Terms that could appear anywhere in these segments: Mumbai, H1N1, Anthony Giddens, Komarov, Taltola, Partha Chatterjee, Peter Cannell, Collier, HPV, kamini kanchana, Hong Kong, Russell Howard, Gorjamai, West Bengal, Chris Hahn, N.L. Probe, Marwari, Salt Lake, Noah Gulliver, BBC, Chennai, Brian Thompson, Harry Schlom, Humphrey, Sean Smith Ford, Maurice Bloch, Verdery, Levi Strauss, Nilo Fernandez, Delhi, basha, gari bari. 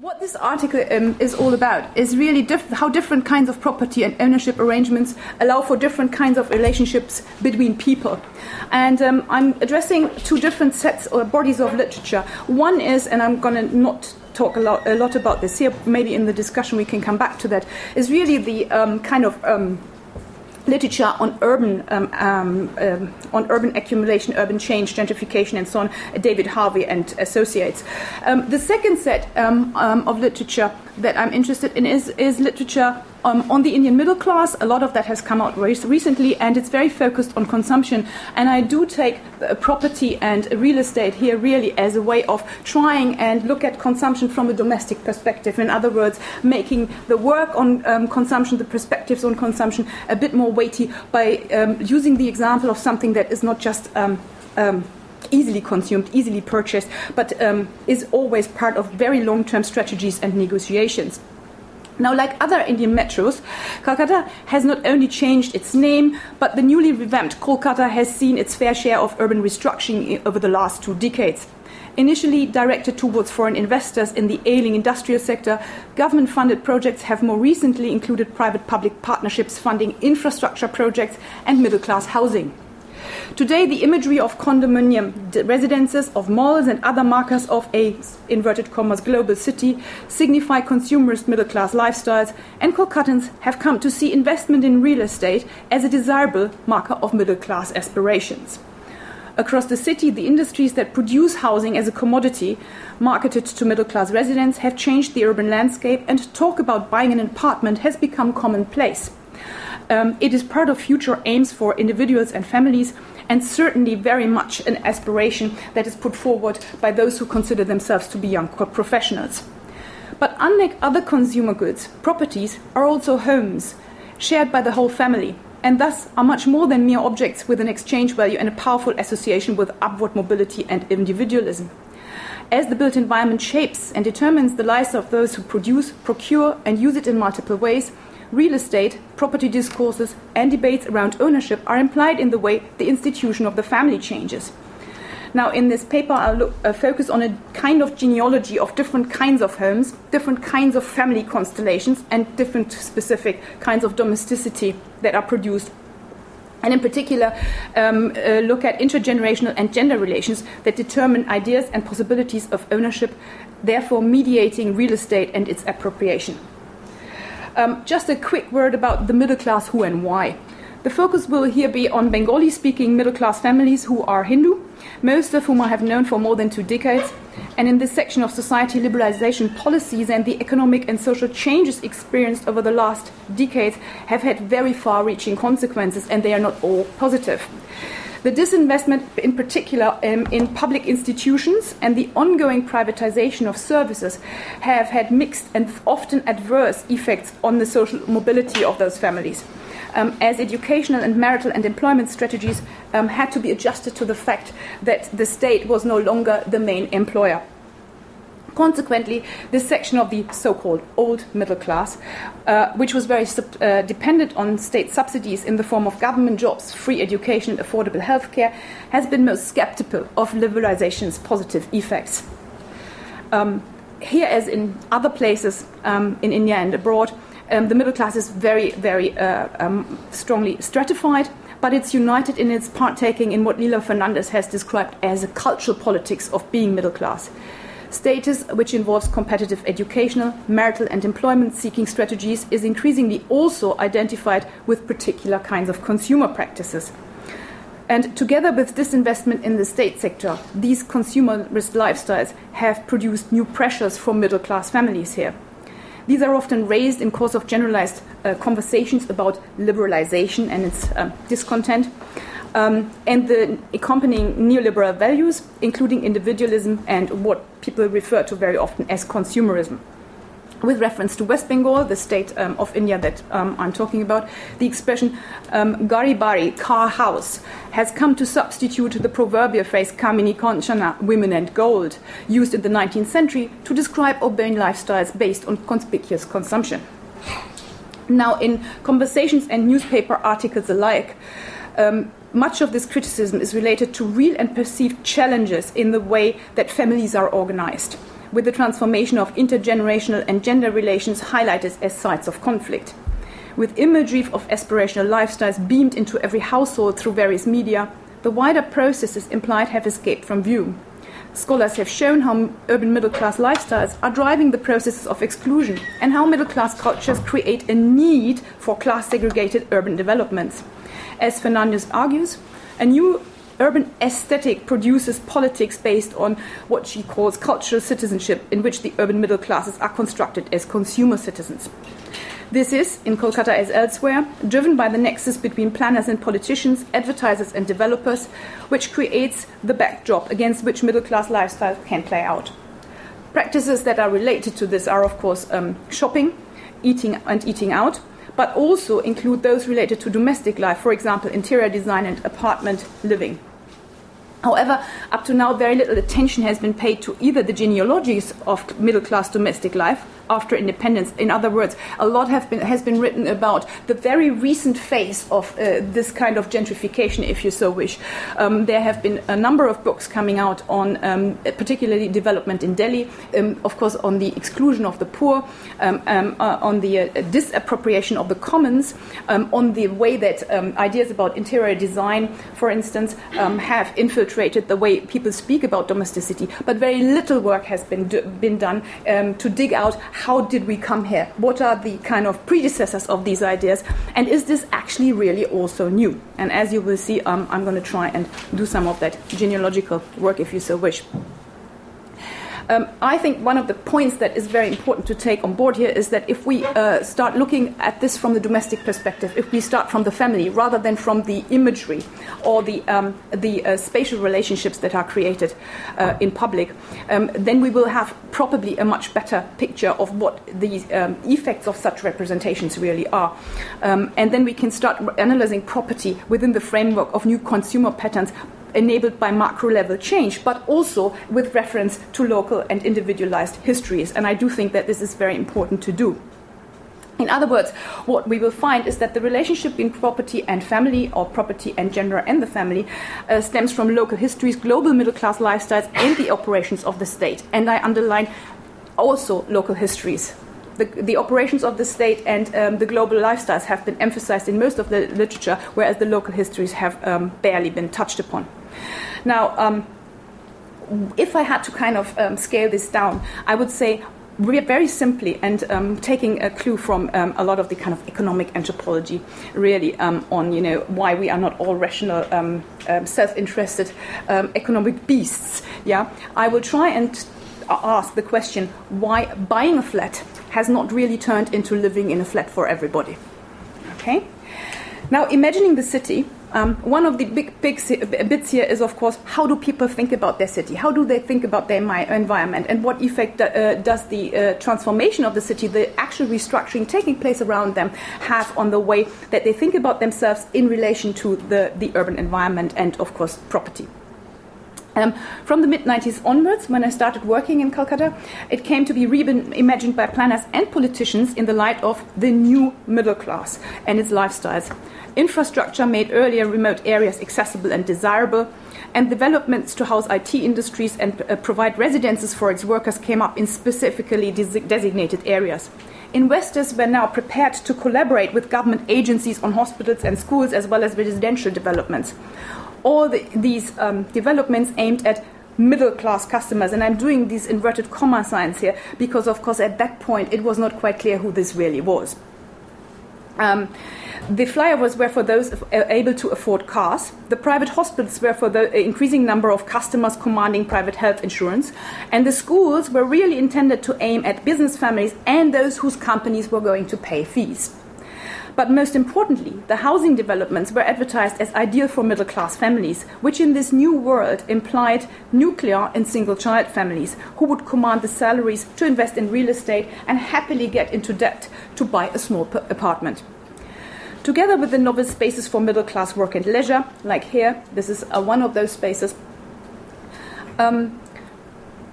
What this article is all about is really how different kinds of property and ownership arrangements allow for different kinds of relationships between people. And I'm addressing two different sets or bodies of literature. One is, and I'm going to not talk a lot about this here, maybe in the discussion we can come back to that, is really the kind of literature on urban accumulation, urban change, gentrification, and so on, David Harvey and associates. The second set of literature that I'm interested in is literature on the Indian middle class. A lot of that has come out recently, and it's very focused on consumption. And I do take property and real estate here really as a way of trying and look at consumption from a domestic perspective. In other words, making the work on consumption, the perspectives on consumption, a bit more weighty by using the example of something that is not just easily consumed, easily purchased, but is always part of very long-term strategies and negotiations. Now, like other Indian metros, Calcutta has not only changed its name, but the newly revamped Kolkata has seen its fair share of urban restructuring over the last 2 decades. Initially directed towards foreign investors in the ailing industrial sector, government-funded projects have more recently included private-public partnerships funding infrastructure projects and middle-class housing. Today, the imagery of condominium residences, of malls and other markers of a, inverted commas, global city signify consumerist middle-class lifestyles, and Kolkatans have come to see investment in real estate as a desirable marker of middle-class aspirations. Across the city, the industries that produce housing as a commodity marketed to middle-class residents have changed the urban landscape, and talk about buying an apartment has become commonplace. It is part of future aims for individuals and families, and certainly very much an aspiration that is put forward by those who consider themselves to be young professionals. But unlike other consumer goods, properties are also homes, shared by the whole family, and thus are much more than mere objects with an exchange value and a powerful association with upward mobility and individualism. As the built environment shapes and determines the lives of those who produce, procure, and use it in multiple ways, real estate, property discourses, and debates around ownership are implied in the way the institution of the family changes. Now, in this paper, I'll focus on a kind of genealogy of different kinds of homes, different kinds of family constellations, and different specific kinds of domesticity that are produced. And in particular, look at intergenerational and gender relations that determine ideas and possibilities of ownership, therefore mediating real estate and its appropriation. Just a quick word about the middle class who and why. The focus will here be on Bengali-speaking middle-class families who are Hindu, most of whom I have known for more than 2 decades. And in this section of society, liberalization policies and the economic and social changes experienced over the last decades have had very far-reaching consequences, and they are not all positive. The disinvestment, in particular, in public institutions and the ongoing privatization of services have had mixed and often adverse effects on the social mobility of those families, as educational and marital and employment strategies had to be adjusted to the fact that the state was no longer the main employer. Consequently, this section of the so-called old middle class, which was very dependent on state subsidies in the form of government jobs, free education, and affordable healthcare, has been most skeptical of liberalization's positive effects. Here, as in other places in India and abroad, the middle class is very, very strongly stratified, but it's united in its partaking in what Nilo Fernandez has described as a cultural politics of being middle class. Status, which involves competitive educational, marital and employment-seeking strategies, is increasingly also identified with particular kinds of consumer practices. And together with disinvestment in the state sector, these consumerist lifestyles have produced new pressures for middle-class families here. These are often raised in course of generalized conversations about liberalization and its discontent. And the accompanying neoliberal values, including individualism and what people refer to very often as consumerism. With reference to West Bengal, the state of India that I'm talking about, the expression gari bari, car house, has come to substitute the proverbial phrase kamini kanchana, women and gold, used in the 19th century to describe urban lifestyles based on conspicuous consumption. Now, in conversations and newspaper articles alike, much of this criticism is related to real and perceived challenges in the way that families are organized. with the transformation of intergenerational and gender relations highlighted as sites of conflict. With imagery of aspirational lifestyles beamed into every household through various media, the wider processes implied have escaped from view. Scholars have shown how urban middle-class lifestyles are driving the processes of exclusion and how middle-class cultures create a need for class-segregated urban developments. As Fernandez argues, a new urban aesthetic produces politics based on what she calls cultural citizenship, in which the urban middle classes are constructed as consumer citizens. This is, in Kolkata as elsewhere, driven by the nexus between planners and politicians, advertisers and developers, which creates the backdrop against which middle-class lifestyles can play out. Practices that are related to this are, of course, shopping, eating out, but also include those related to domestic life, for example, interior design and apartment living. However, up to now, very little attention has been paid to either the genealogies of middle-class domestic life after independence. In other words, a lot has been written about the very recent phase of this kind of gentrification, if you so wish. There have been a number of books coming out on particularly development in Delhi, of course, on the exclusion of the poor, on the disappropriation of the commons, on the way that ideas about interior design, for instance, have infiltrated the way people speak about domesticity. But very little work has been done to dig out how did we come here? What are the kind of predecessors of these ideas? And is this actually really also new? And as you will see, I'm going to try and do some of that genealogical work, if you so wish. I think one of the points that is very important to take on board here is that if we start looking at this from the domestic perspective, if we start from the family rather than from the imagery or the spatial relationships that are created in public, then we will have probably a much better picture of what the effects of such representations really are. And then we can start analyzing property within the framework of new consumer patterns enabled by macro-level change, but also with reference to local and individualized histories. And I do think that this is very important to do. In other words, what we will find is that the relationship between property and family, or property and gender and the family, stems from local histories, global middle-class lifestyles, and the operations of the state. And I underline also local histories. The operations of the state and the global lifestyles have been emphasized in most of the literature, whereas the local histories have barely been touched upon. Now, if I had to kind of scale this down, I would say very simply, and taking a clue from a lot of the kind of economic anthropology, really, on why we are not all rational, self-interested economic beasts. Yeah, I will try and ask the question why buying a flat has not really turned into living in a flat for everybody. Okay. Now, imagining the city, one of the big bits here is, of course, how do people think about their city? How do they think about their environment? And what effect does the transformation of the city, the actual restructuring taking place around them, have on the way that they think about themselves in relation to the urban environment and, of course, property? From the mid-'90s onwards, when I started working in Kolkata, it came to be reimagined by planners and politicians in the light of the new middle class and its lifestyles. Infrastructure made earlier remote areas accessible and desirable, and developments to house IT industries and provide residences for its workers came up in specifically designated areas. Investors were now prepared to collaborate with government agencies on hospitals and schools, as well as residential developments. All these developments aimed at middle-class customers, and I'm doing these inverted comma signs here because, of course, at that point it was not quite clear who this really was. The flyovers were for those able to afford cars. The private hospitals were for the increasing number of customers commanding private health insurance. And the schools were really intended to aim at business families and those whose companies were going to pay fees. But most importantly, the housing developments were advertised as ideal for middle-class families, which in this new world implied nuclear and single-child families who would command the salaries to invest in real estate and happily get into debt to buy a small apartment. Together with the novel spaces for middle-class work and leisure, like here, this is one of those spaces,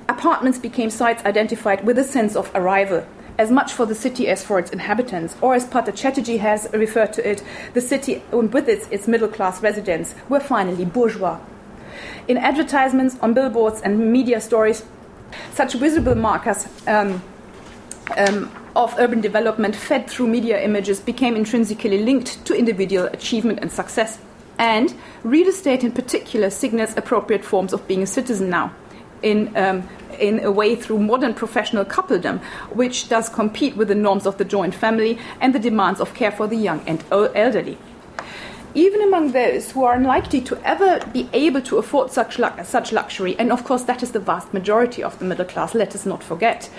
apartments became sites identified with a sense of arrival, as much for the city as for its inhabitants, or as Partha Chatterjee has referred to it, the city with its middle-class residents were finally bourgeois. In advertisements, on billboards and media stories, Such visible markers of urban development fed through media images became intrinsically linked to individual achievement and success. And real estate in particular signals appropriate forms of being a citizen now in a way through modern professional coupledom, which does compete with the norms of the joint family and the demands of care for the young and elderly. Even among those who are unlikely to ever be able to afford such luxury, and of course that is the vast majority of the middle class, let us not forget,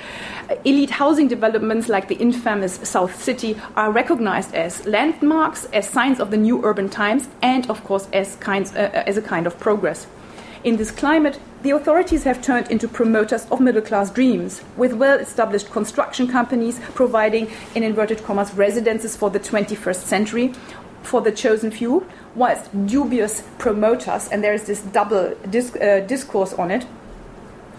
elite housing developments like the infamous South City are recognized as landmarks, as signs of the new urban times, and of course as a kind of progress. In this climate, the authorities have turned into promoters of middle-class dreams, with well-established construction companies providing, in inverted commas, residences for the 21st century, for the chosen few, whilst dubious promoters, and there is this double discourse on it,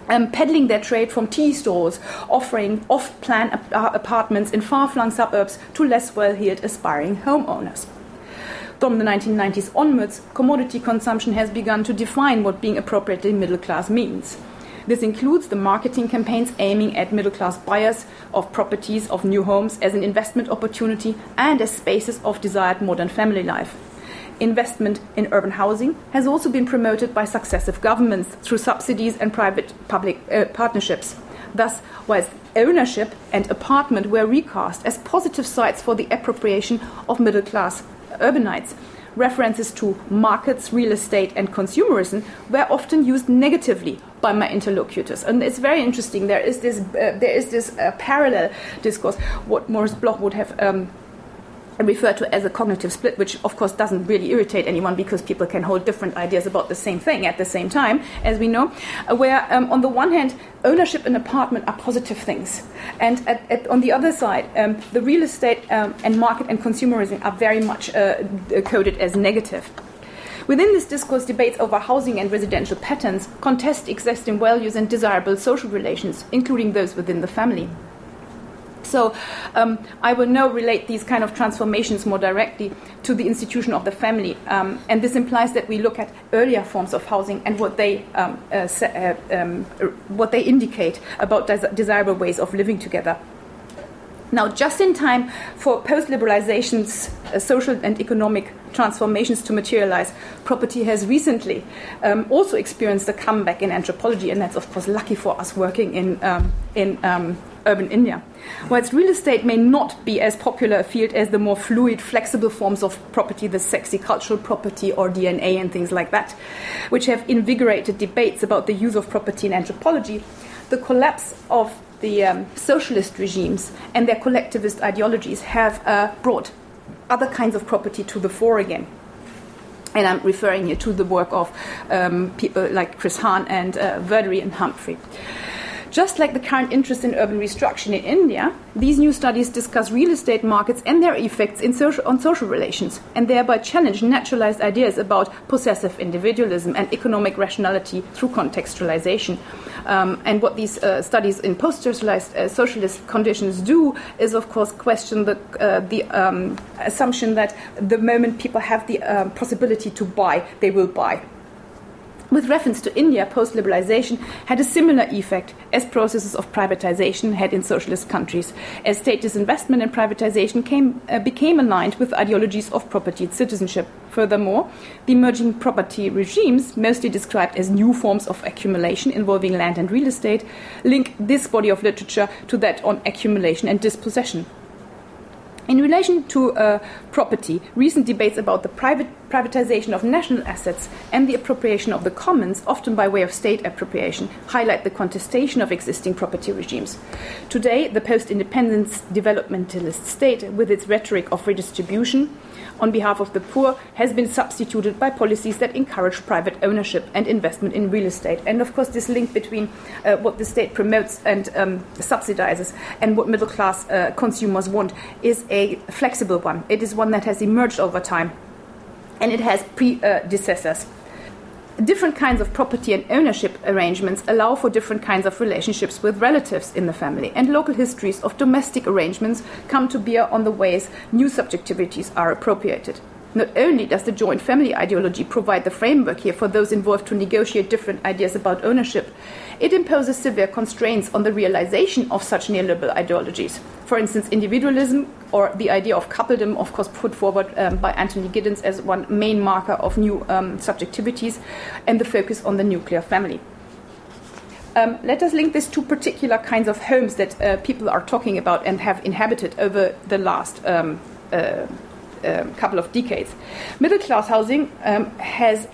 peddling their trade from tea stores, offering off-plan apartments in far-flung suburbs to less well-heeled aspiring homeowners. From the 1990s onwards, commodity consumption has begun to define what being appropriately middle-class means. This includes the marketing campaigns aiming at middle-class buyers of properties, of new homes, as an investment opportunity and as spaces of desired modern family life. Investment in urban housing has also been promoted by successive governments through subsidies and private-public partnerships. Thus, whilst ownership and apartment were recast as positive sites for the appropriation of middle-class urbanites, references to markets, real estate, and consumerism were often used negatively by my interlocutors. And it's very interesting. There is this parallel discourse, what Maurice Bloch would have referred to as a cognitive split, which of course doesn't really irritate anyone because people can hold different ideas about the same thing at the same time, as we know, where on the one hand ownership and apartment are positive things, and on the other side the real estate and market and consumerism are very much coded as negative. Within this discourse, debates over housing and residential patterns contest existing values and desirable social relations, including those within the family. So I will now relate these kind of transformations more directly to the institution of the family. And this implies that we look at earlier forms of housing and what they indicate about desirable ways of living together. Now, just in time for post-liberalization's social and economic transformations to materialize, property has recently also experienced a comeback in anthropology, and that's, of course, lucky for us working in urban India. Whilst real estate may not be as popular a field as the more fluid, flexible forms of property, the sexy cultural property or DNA and things like that, which have invigorated debates about the use of property in anthropology, the collapse of the socialist regimes and their collectivist ideologies have brought other kinds of property to the fore again. And I'm referring here to the work of people like Chris Hahn and Verdery and Humphrey. Just like the current interest in urban restructuring in India, these new studies discuss real estate markets and their effects on social relations, and thereby challenge naturalized ideas about possessive individualism and economic rationality through contextualization. And what these studies in post-socialized socialist conditions do is, of course, question the assumption that the moment people have the possibility to buy, they will buy. With reference to India, post-liberalization had a similar effect as processes of privatization had in socialist countries, as state disinvestment and privatization became aligned with ideologies of property and citizenship. Furthermore, the emerging property regimes, mostly described as new forms of accumulation involving land and real estate, link this body of literature to that on accumulation and dispossession. In relation to property, recent debates about the privatization of national assets and the appropriation of the commons, often by way of state appropriation, highlight the contestation of existing property regimes. Today, the post-independence developmentalist state, with its rhetoric of redistribution on behalf of the poor, has been substituted by policies that encourage private ownership and investment in real estate. And of course, this link between what the state promotes and subsidizes and what middle-class consumers want is a flexible one. It is one that has emerged over time, and it has predecessors. Different kinds of property and ownership arrangements allow for different kinds of relationships with relatives in the family, and local histories of domestic arrangements come to bear on the ways new subjectivities are appropriated. Not only does the joint family ideology provide the framework here for those involved to negotiate different ideas about ownership, it imposes severe constraints on the realization of such neoliberal ideologies. For instance, individualism or the idea of coupledom, of course put forward by Anthony Giddens as one main marker of new subjectivities, and the focus on the nuclear family. Let us link this to particular kinds of homes that people are talking about and have inhabited over the last couple of decades. Middle-class housing has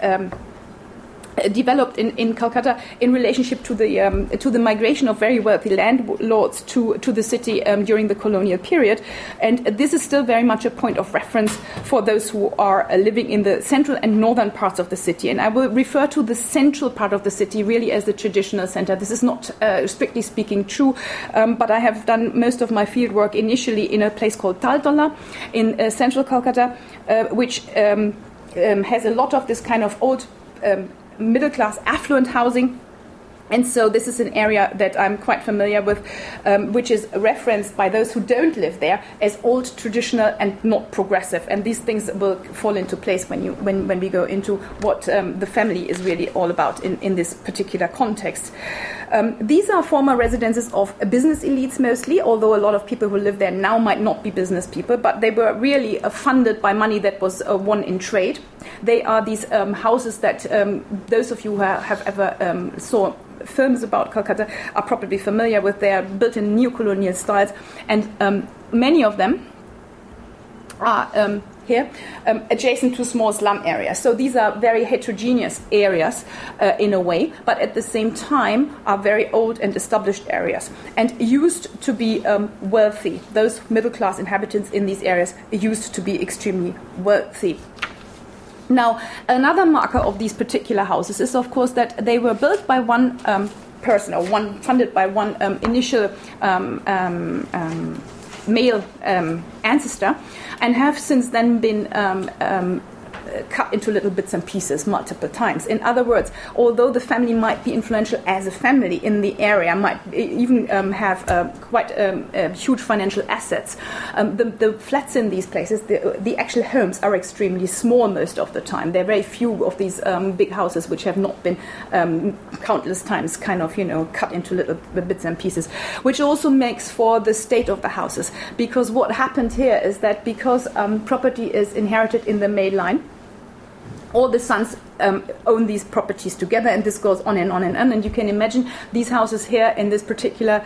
developed in Kolkata in relationship to the migration of very wealthy landlords to the city during the colonial period, and this is still very much a point of reference for those who are living in the central and northern parts of the city. And I will refer to the central part of the city really as the traditional center. This is not strictly speaking true, but I have done most of my field work initially in a place called Taltola in central Kolkata, which has a lot of this kind of old middle-class affluent housing. And so this is an area that I'm quite familiar with, which is referenced by those who don't live there as old, traditional, and not progressive. And these things will fall into place when we go into what the family is really all about in this particular context. These are former residences of business elites mostly, although a lot of people who live there now might not be business people, but they were really funded by money that was won in trade. They are these houses that those of you who have ever saw films about Kolkata are probably familiar with. They are built in neo-colonial styles, and many of them are here adjacent to small slum areas. So these are very heterogeneous areas in a way, but at the same time are very old and established areas and used to be wealthy. Those middle-class inhabitants in these areas used to be extremely wealthy. Now, another marker of these particular houses is, of course, that they were built by one person, or one funded by one initial male ancestor, and have since then been cut into little bits and pieces multiple times. In other words, although the family might be influential as a family in the area, might even have quite huge financial assets, the flats in these places, the actual homes are extremely small most of the time. There are very few of these big houses which have not been countless times kind of, you know, cut into little bits and pieces, which also makes for the state of the houses. Because what happened here is that because property is inherited in the male line, all the sons own these properties together, and this goes on and on and on. And you can imagine these houses here in this particular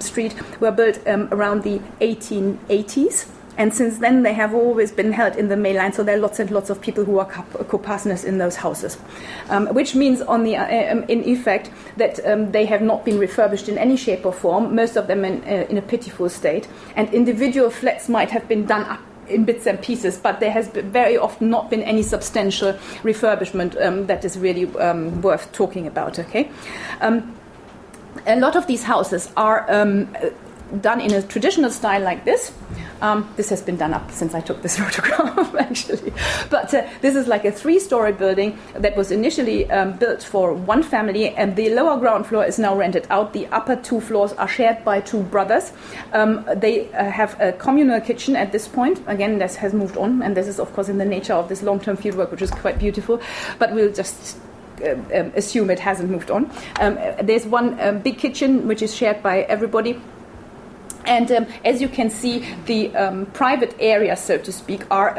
street were built around the 1880s. And since then, they have always been held in the male line. So there are lots and lots of people who are co-partners in those houses, which means, in effect, that they have not been refurbished in any shape or form, most of them in a pitiful state. And individual flats might have been done up in bits and pieces, but there has very often not been any substantial refurbishment that is really worth talking about. Okay, a lot of these houses are done in a traditional style like this. This has been done up since I took this photograph, actually. But this is like a three-story building that was initially built for one family, and the lower ground floor is now rented out. The upper two floors are shared by two brothers. They have a communal kitchen at this point. Again, this has moved on, and this is, of course, in the nature of this long-term fieldwork, which is quite beautiful. But we'll just assume it hasn't moved on. There's one big kitchen, which is shared by everybody. And as you can see, the private areas, so to speak, are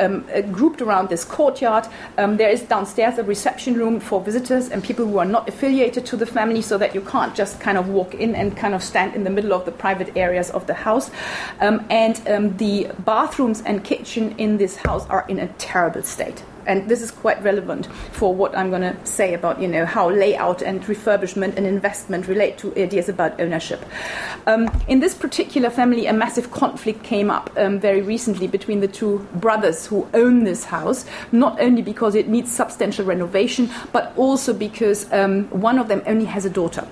grouped around this courtyard. There is downstairs a reception room for visitors and people who are not affiliated to the family, so that you can't just kind of walk in and kind of stand in the middle of the private areas of the house. The bathrooms and kitchen in this house are in a terrible state. And this is quite relevant for what I'm going to say about, you know, how layout and refurbishment and investment relate to ideas about ownership. In this particular family, a massive conflict came up very recently between the two brothers who own this house, not only because it needs substantial renovation, but also because one of them only has a daughter.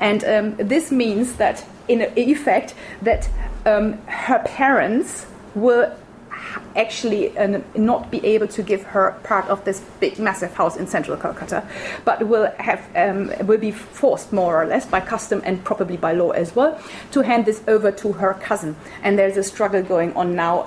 And this means that, in effect, that her parents will actually not be able to give her part of this big massive house in central Kolkata, but will be forced, more or less by custom and probably by law as well, to hand this over to her cousin. And there's a struggle going on now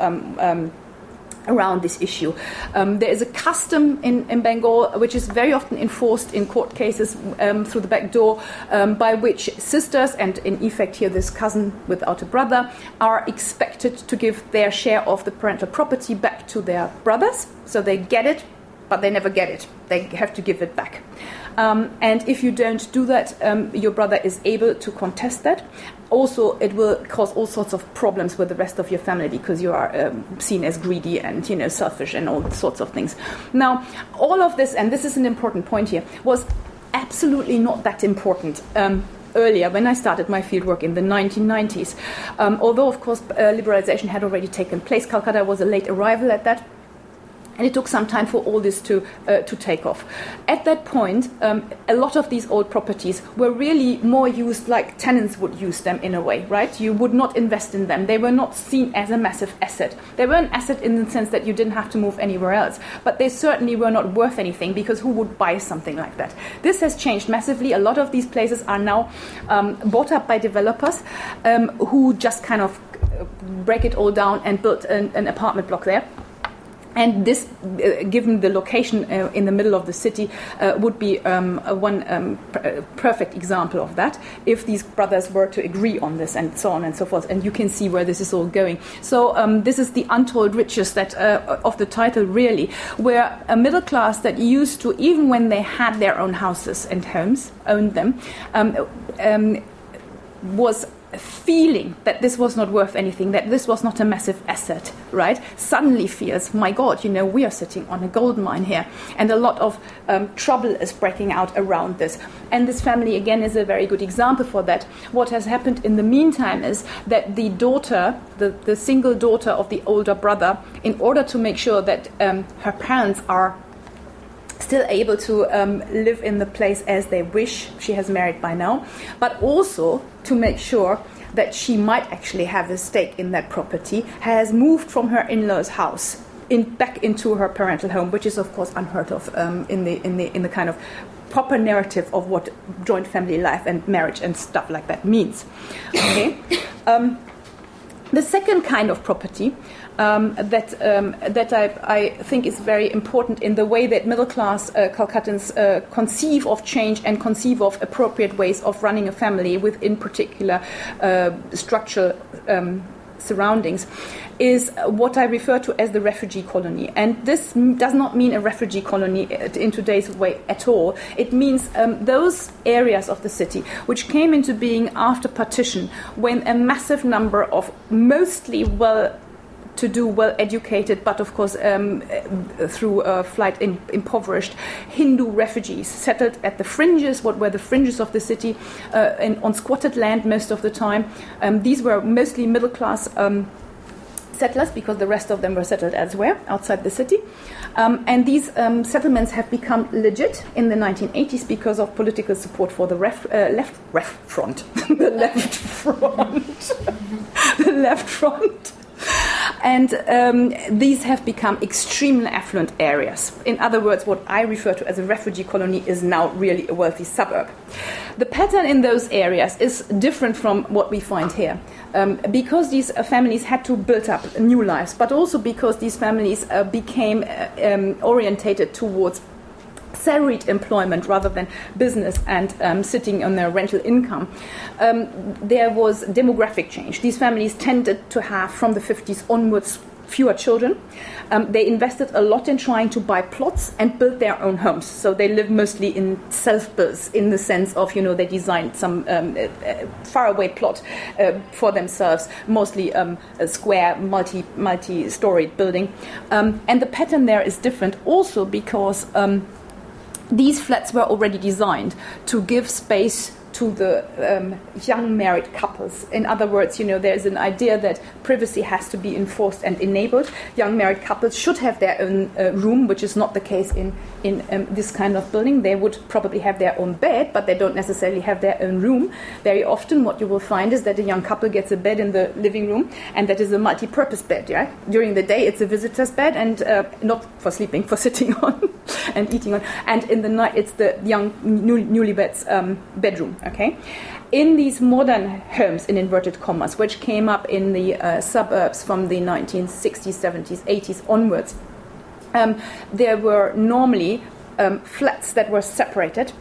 around this issue. There is a custom in Bengal which is very often enforced in court cases through the back door, by which sisters, and in effect here this cousin without a brother, are expected to give their share of the parental property back to their brothers. So they get it, but they never get it. They have to give it back. And if you don't do that, your brother is able to contest that. Also, it will cause all sorts of problems with the rest of your family, because you are seen as greedy and, you know, selfish and all sorts of things. Now, all of this, and this is an important point here, was absolutely not that important earlier when I started my fieldwork in the 1990s. Although, of course, liberalization had already taken place. Calcutta was a late arrival at that. And it took some time for all this to take off. At that point, a lot of these old properties were really more used like tenants would use them in a way, right? You would not invest in them. They were not seen as a massive asset. They were an asset in the sense that you didn't have to move anywhere else. But they certainly were not worth anything, because who would buy something like that? This has changed massively. A lot of these places are now bought up by developers who just kind of break it all down and build an apartment block there. And this, given the location in the middle of the city, would be one perfect example of that, if these brothers were to agree on this, and so on and so forth. And you can see where this is all going. So this is the untold riches that of the title, really, where a middle class that used to, even when they had their own houses and homes, owned them, was feeling that this was not worth anything, that this was not a massive asset, right, suddenly feels, my God, you know, we are sitting on a gold mine here. And a lot of trouble is breaking out around this. And this family, again, is a very good example for that. What has happened in the meantime is that the daughter, the single daughter of the older brother, in order to make sure that her parents are still able to live in the place as they wish, she has married by now, but also to make sure that she might actually have a stake in that property, has moved from her in-laws' house back into her parental home, which is, of course, unheard of in the kind of proper narrative of what joint family life and marriage and stuff like that means. Okay. The second kind of property that I think is very important in the way that middle-class Calcuttans conceive of change and conceive of appropriate ways of running a family within particular structural surroundings, is what I refer to as the refugee colony. And this does not mean a refugee colony in today's way at all. It means those areas of the city which came into being after partition, when a massive number of mostly well-to-do, well-educated, but of course through flight impoverished Hindu refugees settled at the fringes, what were the fringes of the city, on squatted land most of the time. These were mostly middle-class settlers, because the rest of them were settled elsewhere, outside the city. And these settlements have become legit in the 1980s because of political support for the left front. And these have become extremely affluent areas. In other words, what I refer to as a refugee colony is now really a wealthy suburb. The pattern in those areas is different from what we find here, because these families had to build up new lives, but also because these families became orientated towards salaried employment rather than business and sitting on their rental income. There was demographic change. These families tended to have, from the 50s onwards, fewer children. They invested a lot in trying to buy plots and build their own homes. So they live mostly in self-builds, in the sense of, you know, they designed some faraway plot for themselves, mostly a square, multi-storied building. And the pattern there is different also because these flats were already designed to give space to the young married couples. In other words, you know, there's an idea that privacy has to be enforced and enabled. Young married couples should have their own room, which is not the case in this kind of building. They would probably have their own bed, but they don't necessarily have their own room. Very often what you will find is that a young couple gets a bed in the living room, and that is a multi-purpose bed, right? During the day, it's a visitor's bed, and not for sleeping, for sitting on and eating on. And in the night, it's the young newlyweds' bedroom. Okay, in these modern homes, in inverted commas, which came up in the suburbs from the 1960s, 70s, 80s onwards, there were normally flats that were separated,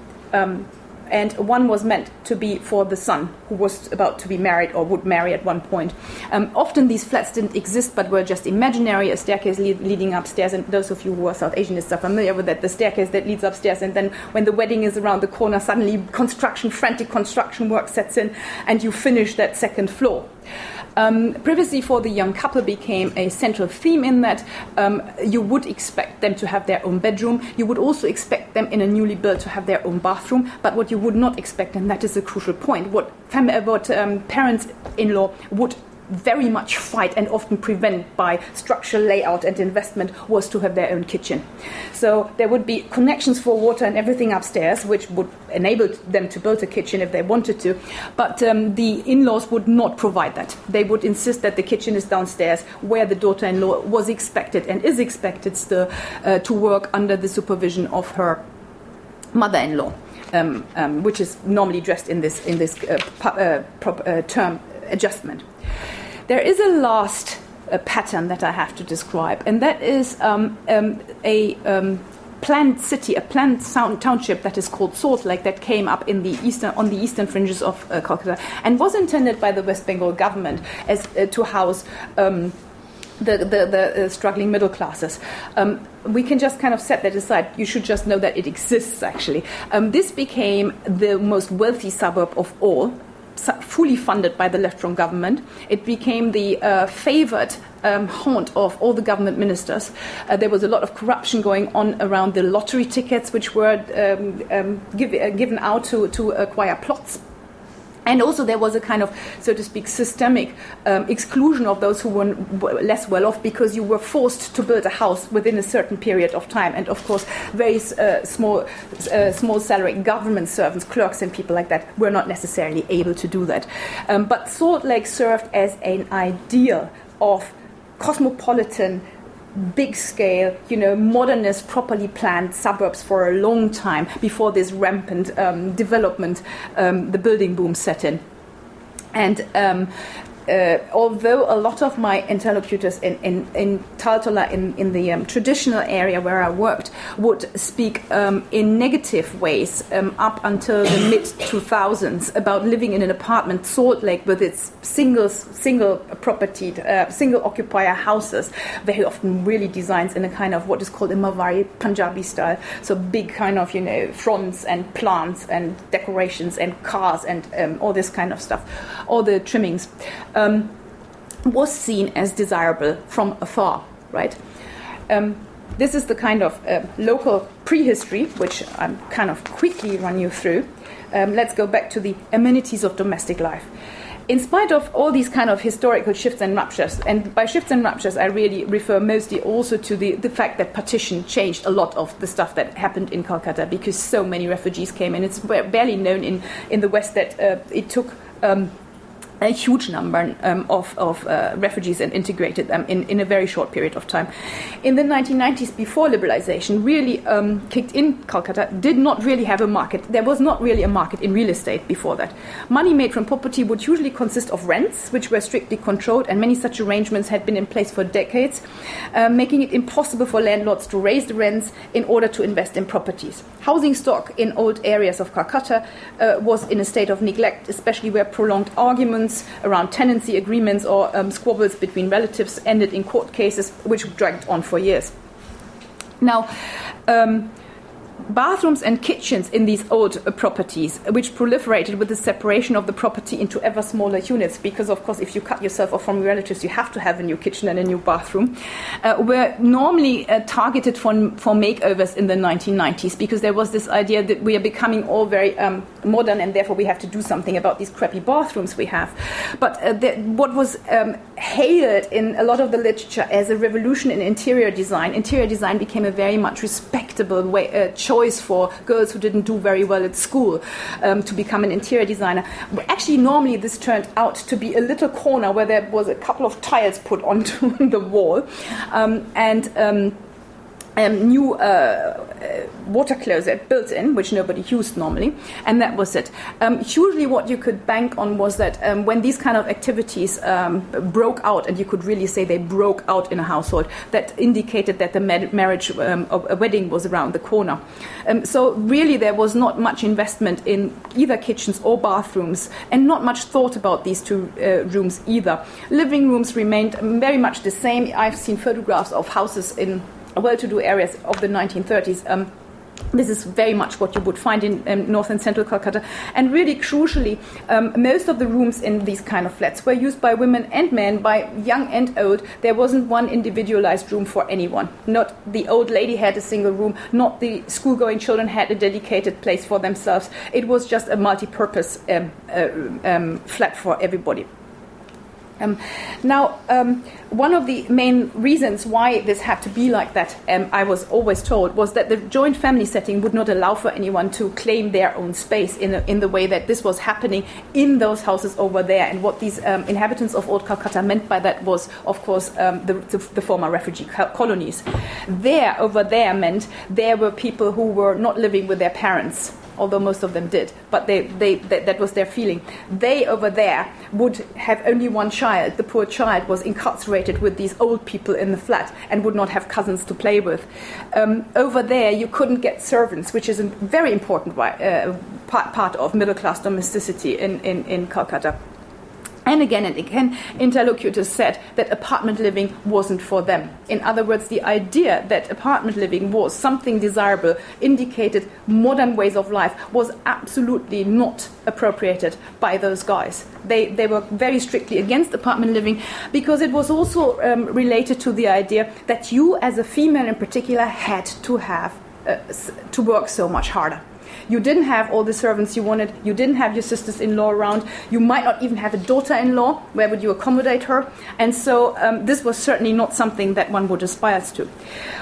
and one was meant to be for the son who was about to be married or would marry at one point. Often these flats didn't exist but were just imaginary, a staircase leading upstairs, and those of you who are South Asianists are familiar with that, the staircase that leads upstairs, and then when the wedding is around the corner, suddenly frantic construction work sets in and you finish that second floor. Privacy for the young couple became a central theme in that you would expect them to have their own bedroom. You would also expect them in a newly built to have their own bathroom. But what you would not expect, and that is a crucial point, what parents-in-law would very much fight and often prevent by structural layout and investment was to have their own kitchen. So there would be connections for water and everything upstairs, which would enable them to build a kitchen if they wanted to, but the in-laws would not provide that. They would insist that the kitchen is downstairs, where the daughter-in-law was expected and is expected still to work under the supervision of her mother-in-law, which is normally dressed in this term adjustment. There is a last pattern that I have to describe, and that is planned city, a planned township that is called Salt Lake, that came up on the eastern fringes of Kolkata, and was intended by the West Bengal government as to house the struggling middle classes. We can just kind of set that aside. You should just know that it exists, actually. This became the most wealthy suburb of all, fully funded by the left-wing government. It became the favored haunt of all the government ministers. There was a lot of corruption going on around the lottery tickets, which were given out to acquire plots. And also there was a kind of, so to speak, systemic exclusion of those who were less well off, because you were forced to build a house within a certain period of time. And of course, very small salary government servants, clerks and people like that were not necessarily able to do that. But Salt Lake served as an ideal of cosmopolitan, big scale, modernist, properly planned suburbs for a long time before this rampant development, the building boom set in. And although a lot of my interlocutors in Taltola, in the traditional area where I worked, would speak in negative ways up until the mid-2000s about living in an apartment, Salt Lake, with its single occupier houses, very often really designed in a kind of what is called a Marwari Punjabi style, so big kind of, fronds and plants and decorations and cars and all this kind of stuff, all the trimmings. Was seen as desirable from afar, right? This is the kind of local prehistory, which I'm kind of quickly run you through. Let's go back to the amenities of domestic life. In spite of all these kind of historical shifts and ruptures, and by shifts and ruptures I really refer mostly also to the fact that partition changed a lot of the stuff that happened in Kolkata, because so many refugees came, and it's barely known in the West that it took a huge number of refugees and integrated them in a very short period of time. In the 1990s, before liberalization really kicked in, Kolkata did not really have a market. There was not really a market in real estate before that. Money made from property would usually consist of rents, which were strictly controlled, and many such arrangements had been in place for decades, making it impossible for landlords to raise the rents in order to invest in properties. Housing stock in old areas of Kolkata was in a state of neglect, especially where prolonged arguments around tenancy agreements or squabbles between relatives ended in court cases, which dragged on for years. Now, bathrooms and kitchens in these old properties, which proliferated with the separation of the property into ever smaller units, because of course if you cut yourself off from your relatives you have to have a new kitchen and a new bathroom, were normally targeted for makeovers in the 1990s, because there was this idea that we are becoming all very modern and therefore we have to do something about these crappy bathrooms we have. But what was hailed in a lot of the literature as a revolution in interior design became a very much respectable way choice for girls who didn't do very well at school to become an interior designer. Actually, normally this turned out to be a little corner where there was a couple of tiles put onto the wall, and new water closet built in, which nobody used normally, and that was it. Usually what you could bank on was that when these kind of activities broke out, and you could really say they broke out in a household, that indicated that the marriage of a wedding was around the corner. So really there was not much investment in either kitchens or bathrooms, and not much thought about these two rooms either. Living rooms remained very much the same. I've seen photographs of houses in well-to-do areas of the 1930s. This is very much what you would find in north and central Kolkata. And really crucially, most of the rooms in these kind of flats were used by women and men, by young and old. There wasn't one individualized room for anyone. Not the old lady had a single room, not the school-going children had a dedicated place for themselves. It was just a multi-purpose flat for everybody. One of the main reasons why this had to be like that, I was always told, was that the joint family setting would not allow for anyone to claim their own space in the way that this was happening in those houses over there. And what these inhabitants of old Calcutta meant by that was, of course, the former refugee colonies. Over there meant there were people who were not living with their parents, although most of them did, but that was their feeling. They over there would have only one child. The poor child was incarcerated with these old people in the flat and would not have cousins to play with. Over there you couldn't get servants, which is a very important part of middle-class domesticity in Calcutta. And again, interlocutors said that apartment living wasn't for them. In other words, the idea that apartment living was something desirable, indicated modern ways of life, was absolutely not appropriated by those guys. They were very strictly against apartment living, because it was also related to the idea that you, as a female in particular, had to work so much harder. You didn't have all the servants you wanted. You didn't have your sisters-in-law around. You might not even have a daughter-in-law. Where would you accommodate her? And so this was certainly not something that one would aspire to.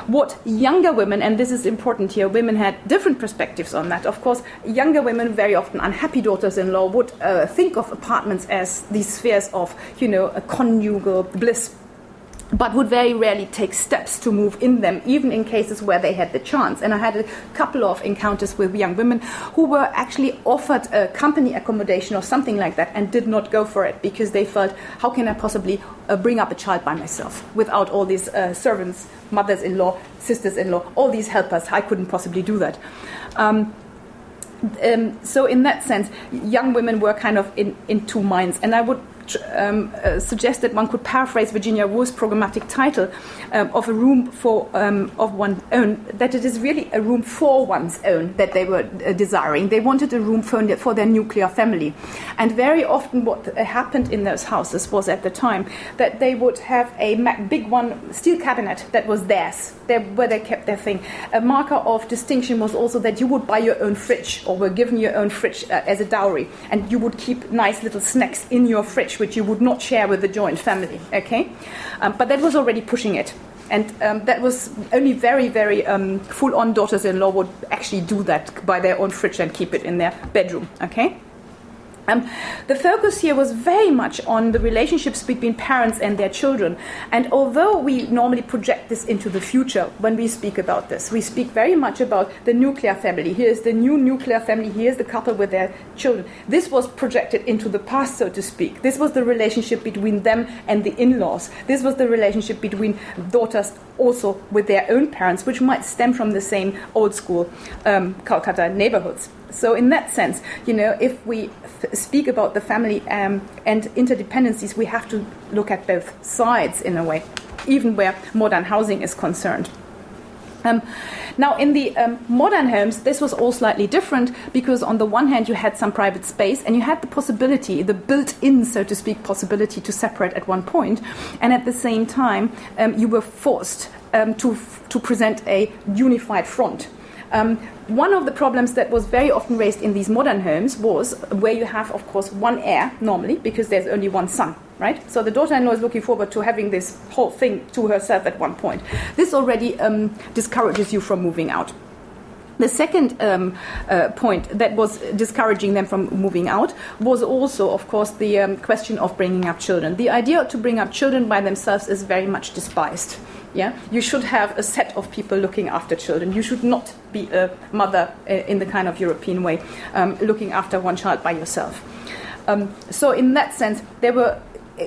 What younger women, and this is important here, women had different perspectives on that. Of course, younger women, very often unhappy daughters-in-law, would think of apartments as these spheres of, a conjugal bliss, but would very rarely take steps to move in them, even in cases where they had the chance. And I had a couple of encounters with young women who were actually offered a company accommodation or something like that and did not go for it, because they felt, how can I possibly bring up a child by myself without all these servants, mothers-in-law, sisters-in-law, all these helpers? I couldn't possibly do that. So in that sense, young women were kind of in two minds. And I would suggest that one could paraphrase Virginia Woolf's programmatic title of a room for of one's own, that it is really a room for one's own that they were desiring. They wanted a room for their nuclear family. And very often what happened in those houses was, at the time, that they would have a big one steel cabinet that was theirs, where they kept their thing. A marker of distinction was also that you would buy your own fridge, or were given your own fridge as a dowry, and you would keep nice little snacks in your fridge, which you would not share with the joint family, okay? But that was already pushing it. And that was only very, very full-on daughters-in-law would actually do that, buy their own fridge and keep it in their bedroom, okay? The focus here was very much on the relationships between parents and their children. And although we normally project this into the future when we speak about this, we speak very much about the nuclear family. Here's the new nuclear family. Here's the couple with their children. This was projected into the past, so to speak. This was the relationship between them and the in-laws. This was the relationship between daughters also with their own parents, which might stem from the same old-school Calcutta neighborhoods. So in that sense, if we speak about the family and interdependencies, we have to look at both sides in a way, even where modern housing is concerned. In the modern homes, this was all slightly different, because on the one hand you had some private space and you had the possibility, the built-in, so to speak, possibility to separate at one point, and at the same time you were forced to present a unified front. One of the problems that was very often raised in these modern homes was where you have, of course, one heir normally, because there's only one son, right? So the daughter-in-law is looking forward to having this whole thing to herself at one point. This already discourages you from moving out. The second point that was discouraging them from moving out was also, of course, the question of bringing up children. The idea to bring up children by themselves is very much despised. Yeah, you should have a set of people looking after children. You should not be a mother in the kind of European way, looking after one child by yourself. So in that sense, there were,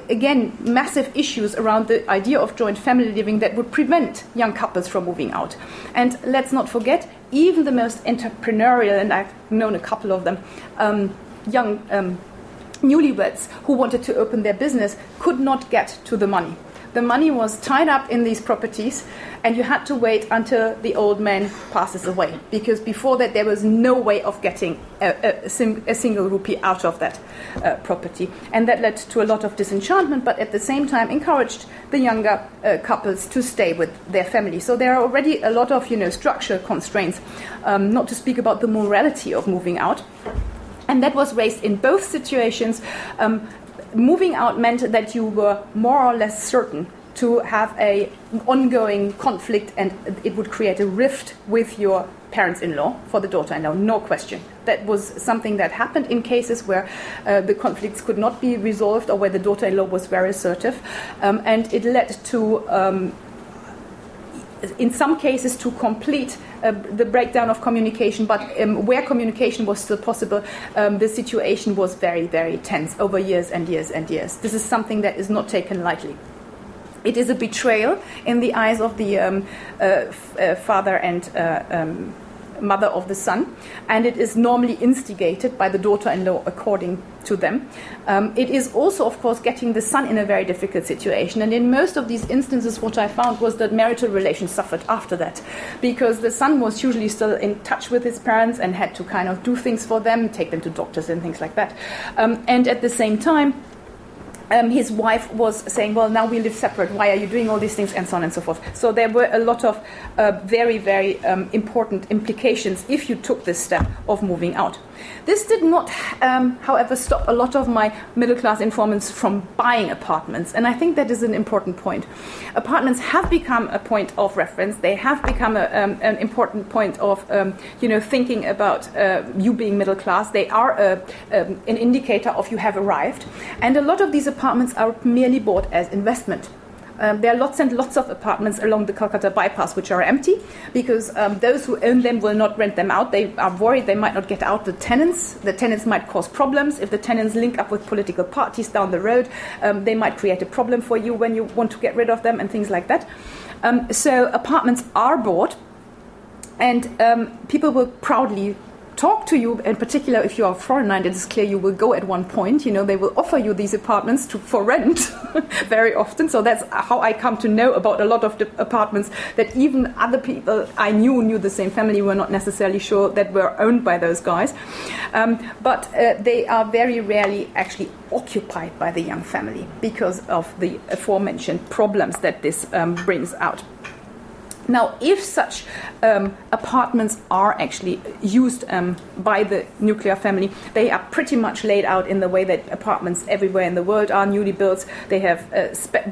again, massive issues around the idea of joint family living that would prevent young couples from moving out. And let's not forget, even the most entrepreneurial, and I've known a couple of them, young newlyweds who wanted to open their business could not get to the money. The money was tied up in these properties, and you had to wait until the old man passes away, because before that there was no way of getting a single rupee out of that property. And that led to a lot of disenchantment, but at the same time encouraged the younger couples to stay with their family. So there are already a lot of, structural constraints, not to speak about the morality of moving out. And that was raised in both situations. Moving out meant that you were more or less certain to have an ongoing conflict, and it would create a rift with your parents-in-law for the daughter-in-law, no question. That was something that happened in cases where the conflicts could not be resolved, or where the daughter-in-law was very assertive, and it led to, in some cases, to complete the breakdown of communication, but where communication was still possible, the situation was very, very tense over years and years and years. This is something that is not taken lightly. It is a betrayal in the eyes of the father and mother of the son, and it is normally instigated by the daughter-in-law, according to them. It is also, of course, getting the son in a very difficult situation, and in most of these instances what I found was that marital relations suffered after that, because the son was usually still in touch with his parents and had to kind of do things for them, take them to doctors and things like that, and at the same time his wife was saying, well, now we live separate, why are you doing all these things, and so on and so forth. So there were a lot of very, very important implications if you took this step of moving out. This did not, however, stop a lot of my middle-class informants from buying apartments, and I think that is an important point. Apartments have become a point of reference. They have become an important point of, thinking about you being middle-class. They are an indicator of you have arrived, and a lot of these apartments are merely bought as investment. There are lots and lots of apartments along the Kolkata bypass which are empty, because those who own them will not rent them out. They are worried they might not get out the tenants. The tenants might cause problems. If the tenants link up with political parties down the road, they might create a problem for you when you want to get rid of them and things like that. So apartments are bought, and people will proudly talk to you, in particular if you are foreign minded, it's clear you will go at one point. They will offer you these apartments for rent very often. So that's how I come to know about a lot of the apartments that even other people I knew the same family were not necessarily sure that were owned by those guys. But they are very rarely actually occupied by the young family because of the aforementioned problems that this brings out. Now, if such apartments are actually used by the nuclear family, they are pretty much laid out in the way that apartments everywhere in the world are newly built. They have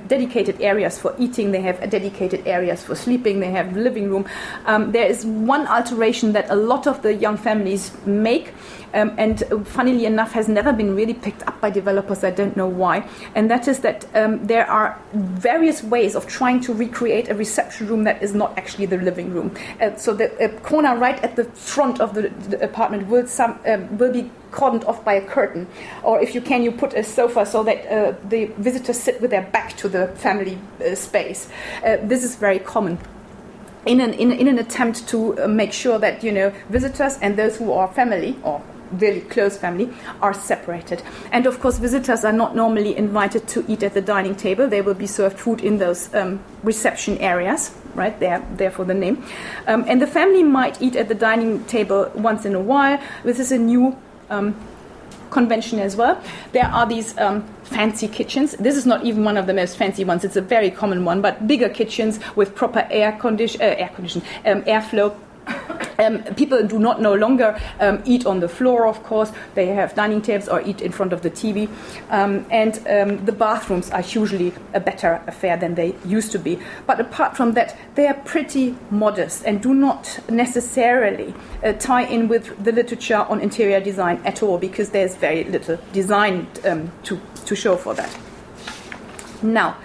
dedicated areas for eating, they have dedicated areas for sleeping, they have living room. There is one alteration that a lot of the young families make, and funnily enough has never been really picked up by developers, I don't know why, and that is that there are various ways of trying to recreate a reception room that is not actually the living room. So the corner right at the front of the apartment will be cordoned off by a curtain, or if you can, you put a sofa so that the visitors sit with their back to the family space. This is very common. In an attempt to make sure that visitors and those who are family or really close family are separated. And of course visitors are not normally invited to eat at the dining table. They will be served food in those reception areas, right there, therefore the name. And the family might eat at the dining table once in a while. This is a new convention as well. There are these fancy kitchens. This is not even one of the most fancy ones. It's a very common one, but bigger kitchens with proper airflow People do not no longer eat on the floor, of course. They have dining tables or eat in front of the TV. The bathrooms are hugely a better affair than they used to be. But apart from that, they are pretty modest and do not necessarily tie in with the literature on interior design at all, because there's very little design to show for that. Now,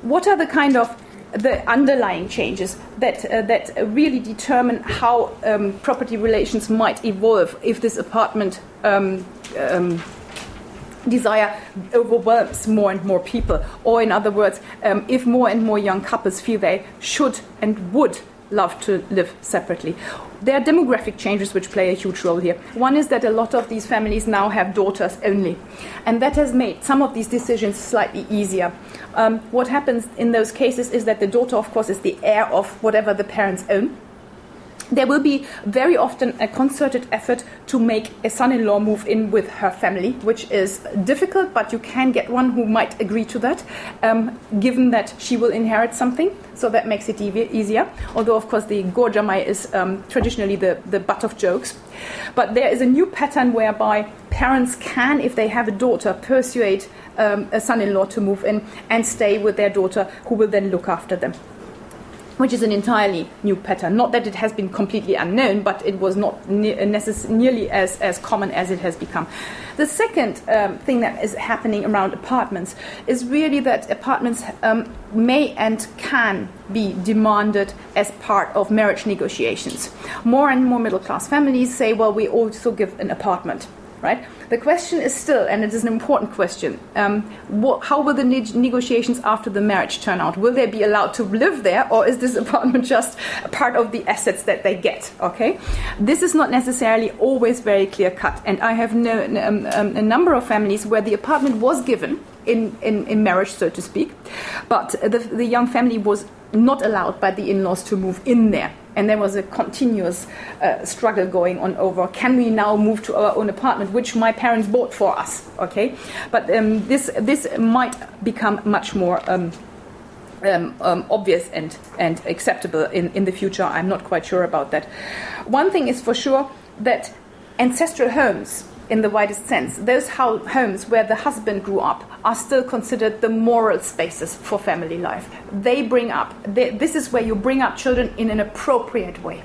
what are the kind of the underlying changes that really determine how property relations might evolve if this apartment desire overwhelms more and more people, or in other words, if more and more young couples feel they should and would love to live separately. There are demographic changes which play a huge role here. One is that a lot of these families now have daughters only, and that has made some of these decisions slightly easier. What happens in those cases is that the daughter, of course, is the heir of whatever the parents own. There will be very often a concerted effort to make a son-in-law move in with her family, which is difficult, but you can get one who might agree to that, given that she will inherit something. So that makes it easier. Although, of course, the Gorjamai is traditionally the butt of jokes. But there is a new pattern whereby parents can, if they have a daughter, persuade a son-in-law to move in and stay with their daughter, who will then look after them, which is an entirely new pattern. Not that it has been completely unknown, but it was not nearly as common as it has become. The second thing that is happening around apartments is really that apartments may and can be demanded as part of marriage negotiations. More and more middle-class families say, well, we also give an apartment, right? The question is still, and it is an important question, how will the negotiations after the marriage turn out? Will they be allowed to live there, or is this apartment just a part of the assets that they get? Okay, this is not necessarily always very clear-cut, and I have known a number of families where the apartment was given in marriage, so to speak, but the young family was not allowed by the in-laws to move in there. And there was a continuous struggle going on over, can we now move to our own apartment, which my parents bought for us, okay? But this might become much more obvious and acceptable in the future. I'm not quite sure about that. One thing is for sure, that ancestral homes, in the widest sense, those homes where the husband grew up are still considered the moral spaces for family life. This is where you bring up children in an appropriate way.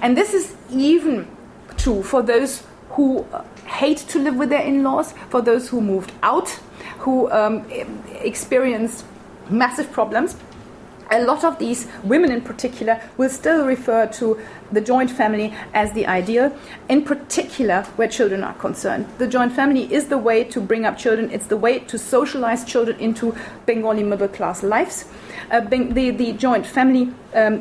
And this is even true for those who hate to live with their in-laws, for those who moved out, who experienced massive problems. A lot of these women in particular will still refer to the joint family as the ideal, in particular where children are concerned. The joint family is the way to bring up children. It's the way to socialize children into Bengali middle-class lives. The joint family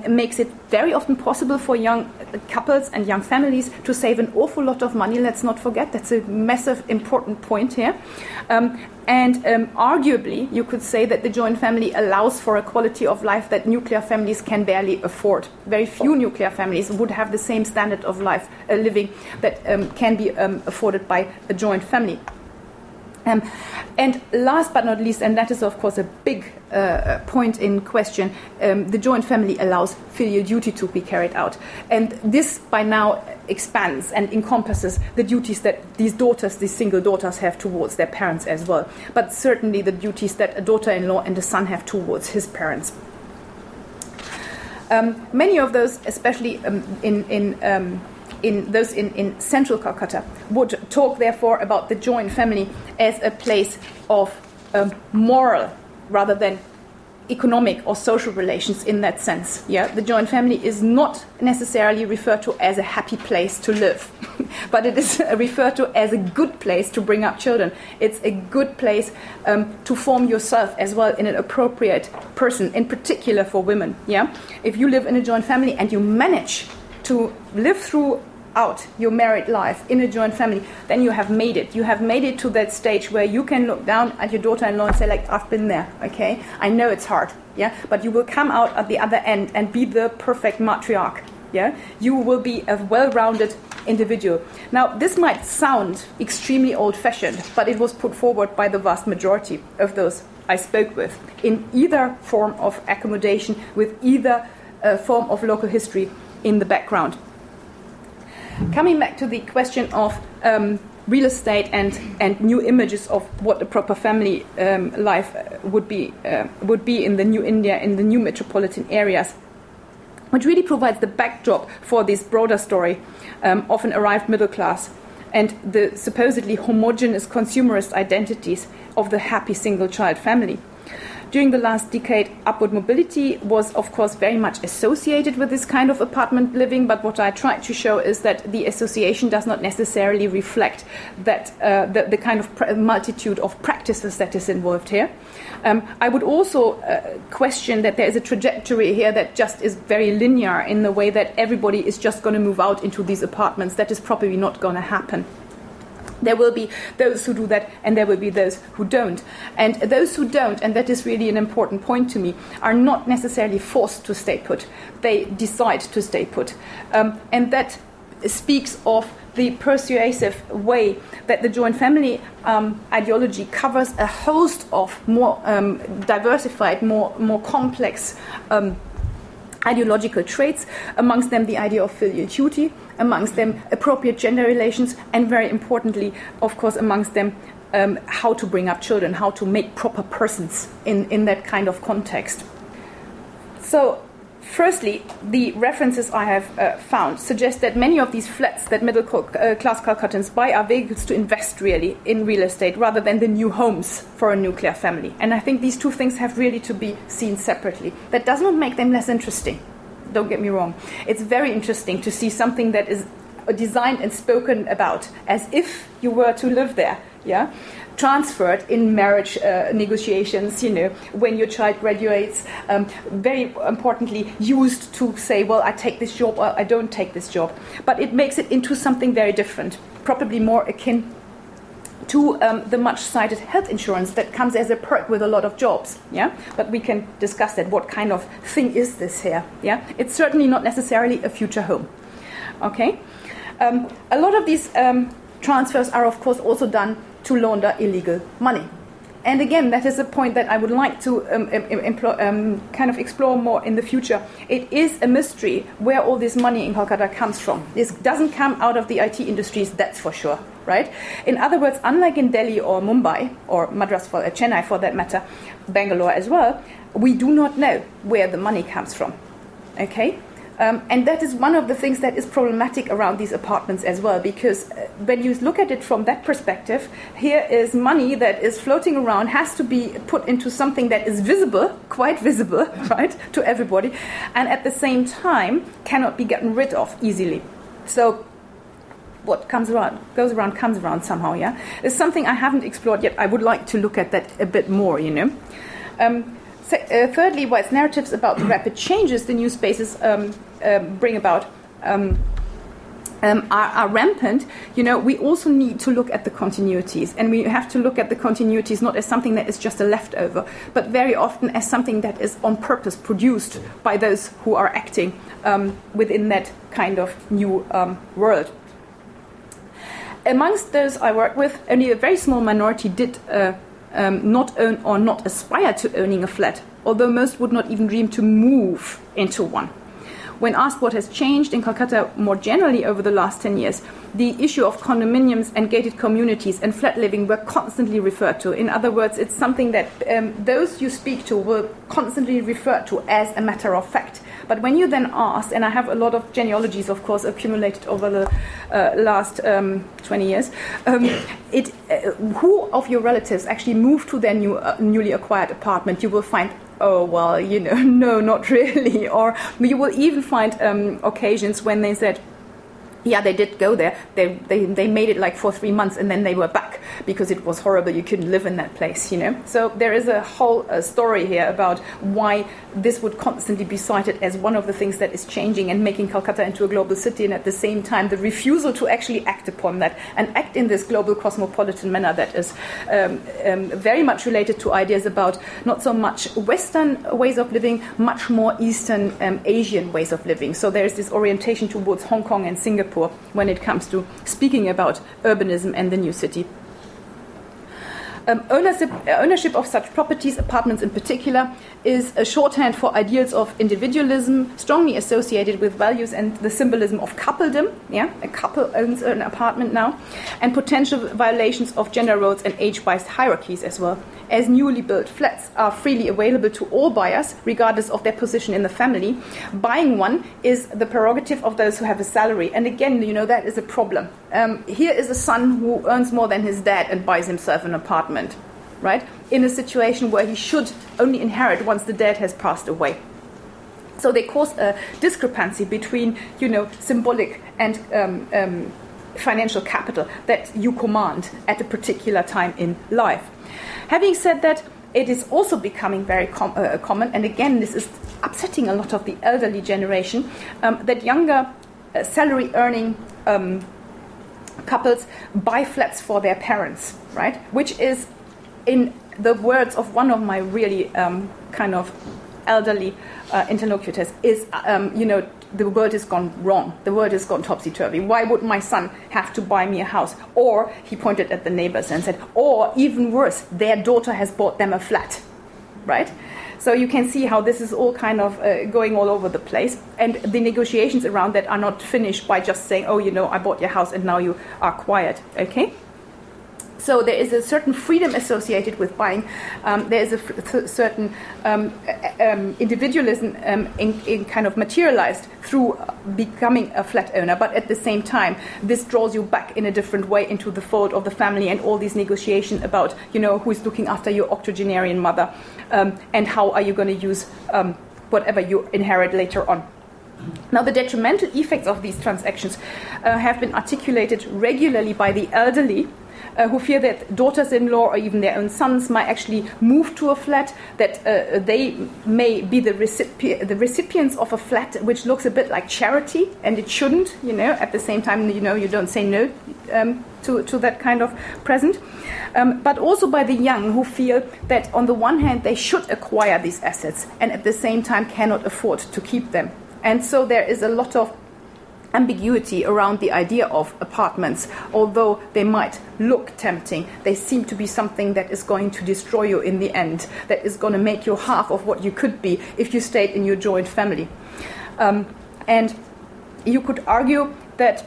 makes it very often possible for young couples and young families to save an awful lot of money. Let's not forget, that's a massive important point here. Arguably, you could say that the joint family allows for a quality of life that nuclear families can barely afford. Very few nuclear families would have the same standard of life living that can be afforded by a joint family. And last but not least, and that is of course a big point in question, the joint family allows filial duty to be carried out. And this by now expands and encompasses the duties that these single daughters have towards their parents as well. But certainly the duties that a daughter-in-law and a son have towards his parents. Many of those, especially in central Kolkata, would talk therefore about the joint family as a place of moral rather than economic or social relations in that sense. Yeah, the joint family is not necessarily referred to as a happy place to live, but it is referred to as a good place to bring up children. It's a good place to form yourself as well in an appropriate person, in particular for women. Yeah, if you live in a joint family and you manage to live throughout your married life in a joint family, then you have made it. You have made it to that stage where you can look down at your daughter-in-law and say, like, I've been there, okay? I know it's hard, yeah? But you will come out at the other end and be the perfect matriarch, yeah? You will be a well-rounded individual. Now, this might sound extremely old-fashioned, but it was put forward by the vast majority of those I spoke with in either form of accommodation, with either form of local history, in the background. Coming back to the question of real estate and new images of what a proper family life would be in the new India, in the new metropolitan areas, which really provides the backdrop for this broader story of an arrived middle class and the supposedly homogeneous consumerist identities of the happy single-child family. During the last decade, upward mobility was, of course, very much associated with this kind of apartment living, but what I tried to show is that the association does not necessarily reflect that the kind of multitude of practices that is involved here. I would also question that there is a trajectory here that just is very linear in the way that everybody is just going to move out into these apartments. That is probably not going to happen. There will be those who do that, and there will be those who don't. And those who don't, and that is really an important point to me, are not necessarily forced to stay put. They decide to stay put. And that speaks of the persuasive way that the joint family ideology covers a host of more diversified, more complex ideological traits, amongst them the idea of filial duty, amongst them appropriate gender relations, and very importantly, of course, amongst them how to bring up children, how to make proper persons in that kind of context. So, firstly, the references I have found suggest that many of these flats that middle-class Calcuttans buy are vehicles to invest, really, in real estate, rather than the new homes for a nuclear family. And I think these two things have really to be seen separately. That does not make them less interesting. Don't get me wrong. It's very interesting to see something that is designed and spoken about as if you were to live there, yeah? Transferred in marriage negotiations, you know, when your child graduates, very importantly used to say, well, I take this job or I don't take this job. But it makes it into something very different, probably more akin to the much-cited health insurance that comes as a perk with a lot of jobs, yeah? But we can discuss that, what kind of thing is this here, yeah? It's certainly not necessarily a future home, okay? A lot of these transfers are, of course, also done to launder illegal money. And again, that is a point that I would like to kind of explore more in the future. It is a mystery where all this money in Kolkata comes from. This doesn't come out of the IT industries, that's for sure, right? In other words, unlike in Delhi or Mumbai, or Madras for Chennai for that matter, Bangalore as well, we do not know where the money comes from, okay? And that is one of the things that is problematic around these apartments as well, because when you look at it from that perspective, here is money that is floating around, has to be put into something that is visible, quite visible, right, to everybody, and at the same time cannot be gotten rid of easily. So what comes around, goes around, comes around somehow, yeah? It's something I haven't explored yet. I would like to look at that a bit more, you know. Thirdly, whilst narratives about the rapid changes the new spaces bring about are rampant, you know, we also need to look at the continuities, and we have to look at the continuities not as something that is just a leftover, but very often as something that is on purpose produced by those who are acting within that kind of new world. Amongst those I work with, only a very small minority did not own or not aspire to owning a flat, although most would not even dream to move into one. When asked what has changed in Kolkata more generally over the last 10 years, the issue of condominiums and gated communities and flat living were constantly referred to. In other words, it's something that those you speak to will constantly refer to as a matter of fact. But when you then ask, and I have a lot of genealogies, of course, accumulated over the last 20 years, who of your relatives actually moved to their newly acquired apartment, you will find, oh, well, you know, no, not really. Or you will even find occasions when they said, yeah, they did go there. They made it like for 3 months and then they were back because it was horrible. You couldn't live in that place, you know. So there is a whole story here about why this would constantly be cited as one of the things that is changing and making Kolkata into a global city, and at the same time the refusal to actually act upon that and act in this global cosmopolitan manner that is very much related to ideas about not so much Western ways of living, much more Eastern Asian ways of living. So there is this orientation towards Hong Kong and Singapore when it comes to speaking about urbanism and the new city. Ownership of such properties, apartments in particular, is a shorthand for ideals of individualism, strongly associated with values and the symbolism of coupledom. Yeah, a couple owns an apartment now, and potential violations of gender roles and age-wise hierarchies as well. As newly built flats are freely available to all buyers, regardless of their position in the family, buying one is the prerogative of those who have a salary. And again, you know, that is a problem. Here is a son who earns more than his dad and buys himself an apartment, right? In a situation where he should only inherit once the dad has passed away. So they cause a discrepancy between, you know, symbolic and financial capital that you command at a particular time in life. Having said that, it is also becoming very common, and again, this is upsetting a lot of the elderly generation, that younger salary-earning couples buy flats for their parents, right? Which is, in the words of one of my really kind of elderly interlocutors, is, you know, the world has gone wrong. The world has gone topsy-turvy. Why would my son have to buy me a house? Or, he pointed at the neighbors and said, or even worse, their daughter has bought them a flat, right? So you can see how this is all kind of going all over the place. And the negotiations around that are not finished by just saying, oh, you know, I bought your house and now you are quiet, okay? So there is a certain freedom associated with buying. There is a certain individualism in kind of materialized through becoming a flat owner. But at the same time, this draws you back in a different way into the fold of the family and all these negotiations about, you know, who is looking after your octogenarian mother and how are you going to use whatever you inherit later on. Now, the detrimental effects of these transactions have been articulated regularly by the elderly, who fear that daughters-in-law or even their own sons might actually move to a flat, that they may be the recipients of a flat which looks a bit like charity, and it shouldn't, you know. At the same time, you know, you don't say no to that kind of present. But also by the young, who feel that on the one hand they should acquire these assets and at the same time cannot afford to keep them. And so there is a lot of ambiguity around the idea of apartments. Although they might look tempting, they seem to be something that is going to destroy you in the end, that is going to make you half of what you could be if you stayed in your joint family. And you could argue that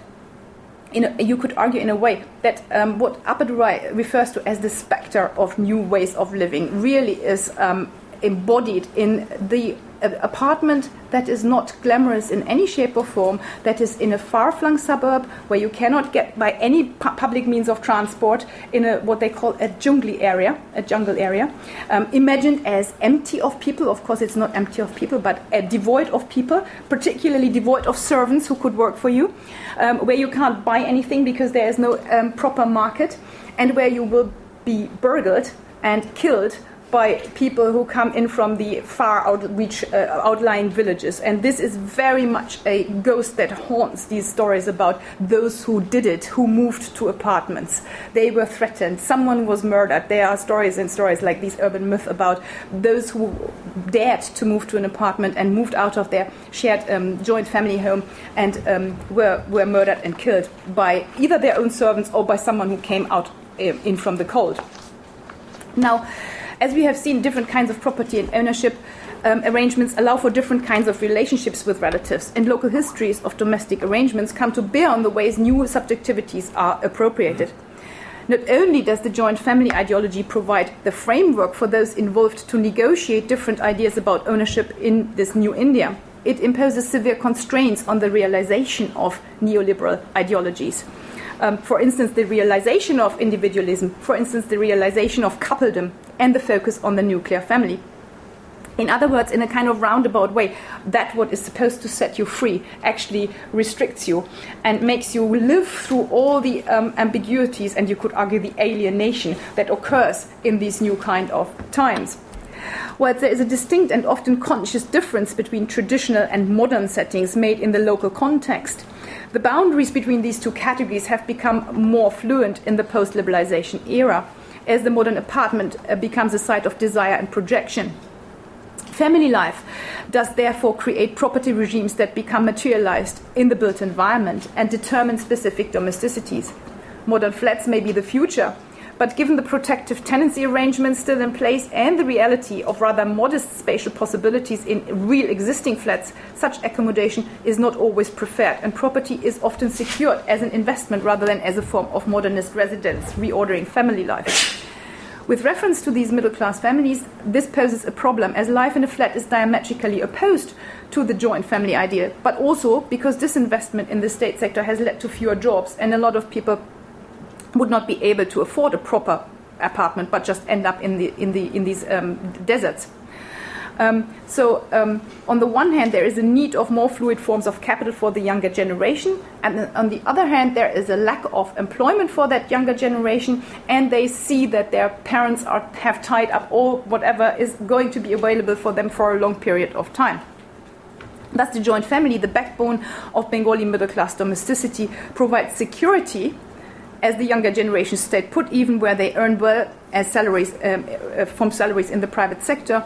in a way that what Appadurai refers to as the specter of new ways of living really is embodied in the apartment that is not glamorous in any shape or form, that is in a far-flung suburb where you cannot get by any public means of transport, in a what they call a jungle area, imagined as empty of people. Of course, it's not empty of people, but devoid of people, particularly devoid of servants who could work for you, where you can't buy anything because there is no proper market, and where you will be burgled and killed by people who come in from the far outlying villages. And this is very much a ghost that haunts these stories about those who did it, who moved to apartments. They were threatened. Someone was murdered. There are stories and stories like these urban myths about those who dared to move to an apartment and moved out of their shared joint family home and were murdered and killed by either their own servants or by someone who came out in from the cold. Now, as we have seen, different kinds of property and ownership arrangements allow for different kinds of relationships with relatives, and local histories of domestic arrangements come to bear on the ways new subjectivities are appropriated. Not only does the joint family ideology provide the framework for those involved to negotiate different ideas about ownership in this new India, it imposes severe constraints on the realization of neoliberal ideologies. For instance, the realization of individualism, for instance, the realization of coupledom, and the focus on the nuclear family. In other words, in a kind of roundabout way, that what is supposed to set you free actually restricts you and makes you live through all the ambiguities and, you could argue, the alienation that occurs in these new kind of times. While there is a distinct and often conscious difference between traditional and modern settings made in the local context, the boundaries between these two categories have become more fluent in the post-liberalization era, as the modern apartment becomes a site of desire and projection. Family life does therefore create property regimes that become materialized in the built environment and determine specific domesticities. Modern flats may be the future, but given the protective tenancy arrangements still in place and the reality of rather modest spatial possibilities in real existing flats, such accommodation is not always preferred, and property is often secured as an investment rather than as a form of modernist residence, reordering family life. With reference to these middle-class families, this poses a problem, as life in a flat is diametrically opposed to the joint family ideal, but also because disinvestment in the state sector has led to fewer jobs, and a lot of people would not be able to afford a proper apartment, but just end up in these deserts. On the one hand, there is a need of more fluid forms of capital for the younger generation, and on the other hand, there is a lack of employment for that younger generation, and they see that their parents have tied up all whatever is going to be available for them for a long period of time. Thus, the joint family, the backbone of Bengali middle-class domesticity, provides security as the younger generation stay put, even where they earn well as salaries from salaries in the private sector.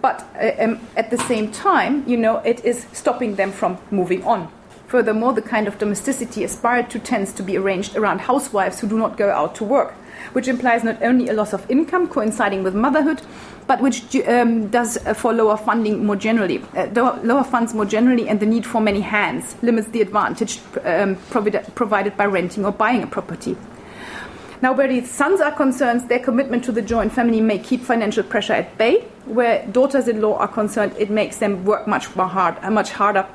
But at the same time, it is stopping them from moving on. Furthermore, the kind of domesticity aspired to tends to be arranged around housewives who do not go out to work, which implies not only a loss of income coinciding with motherhood, but which lower funds more generally, and the need for many hands limits the advantage provided by renting or buying a property. Now, where the sons are concerned, their commitment to the joint family may keep financial pressure at bay. Where daughters-in-law are concerned, it makes them work much harder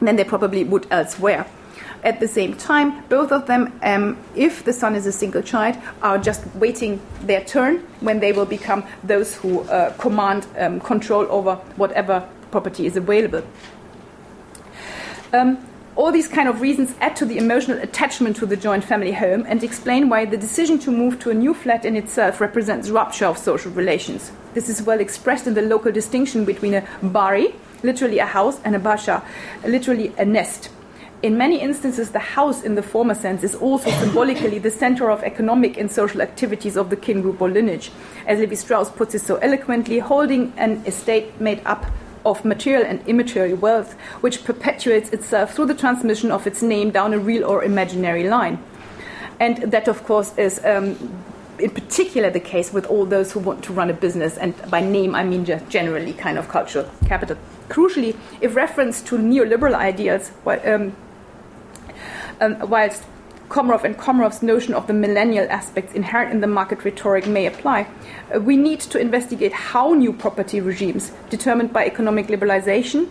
than they probably would elsewhere. At the same time, both of them, if the son is a single child, are just waiting their turn when they will become those who command control over whatever property is available. All these kind of reasons add to the emotional attachment to the joint family home and explain why the decision to move to a new flat in itself represents rupture of social relations. This is well expressed in the local distinction between a bari, literally a house, and a basha, literally a nest. In many instances, the house in the former sense is also symbolically the center of economic and social activities of the kin group or lineage. As Levi Strauss puts it so eloquently, holding an estate made up of material and immaterial wealth, which perpetuates itself through the transmission of its name down a real or imaginary line. And that, of course, is in particular the case with all those who want to run a business, and by name I mean just generally kind of cultural capital. Crucially, if reference to neoliberal ideals, whilst Komarov and Komarov's notion of the millennial aspects inherent in the market rhetoric may apply, we need to investigate how new property regimes, determined by economic liberalization,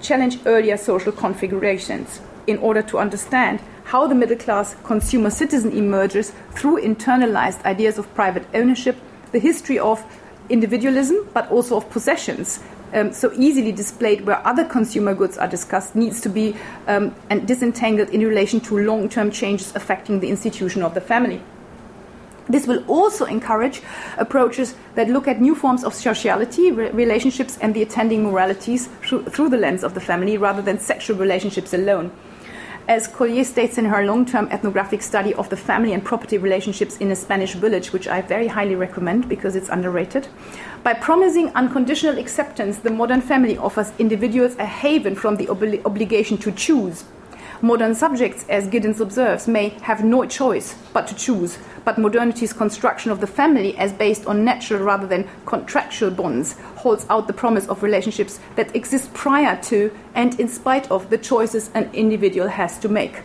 challenge earlier social configurations in order to understand how the middle-class consumer citizen emerges through internalized ideas of private ownership, the history of individualism, but also of possessions, so easily displayed where other consumer goods are discussed, needs to be and disentangled in relation to long-term changes affecting the institution of the family. This will also encourage approaches that look at new forms of sociality, relationships, and the attending moralities through the lens of the family, rather than sexual relationships alone. As Collier states in her long-term ethnographic study of the family and property relationships in a Spanish village, which I very highly recommend because it's underrated, by promising unconditional acceptance, the modern family offers individuals a haven from the obligation to choose. Modern subjects, as Giddens observes, may have no choice but to choose, but modernity's construction of the family as based on natural rather than contractual bonds holds out the promise of relationships that exist prior to and in spite of the choices an individual has to make.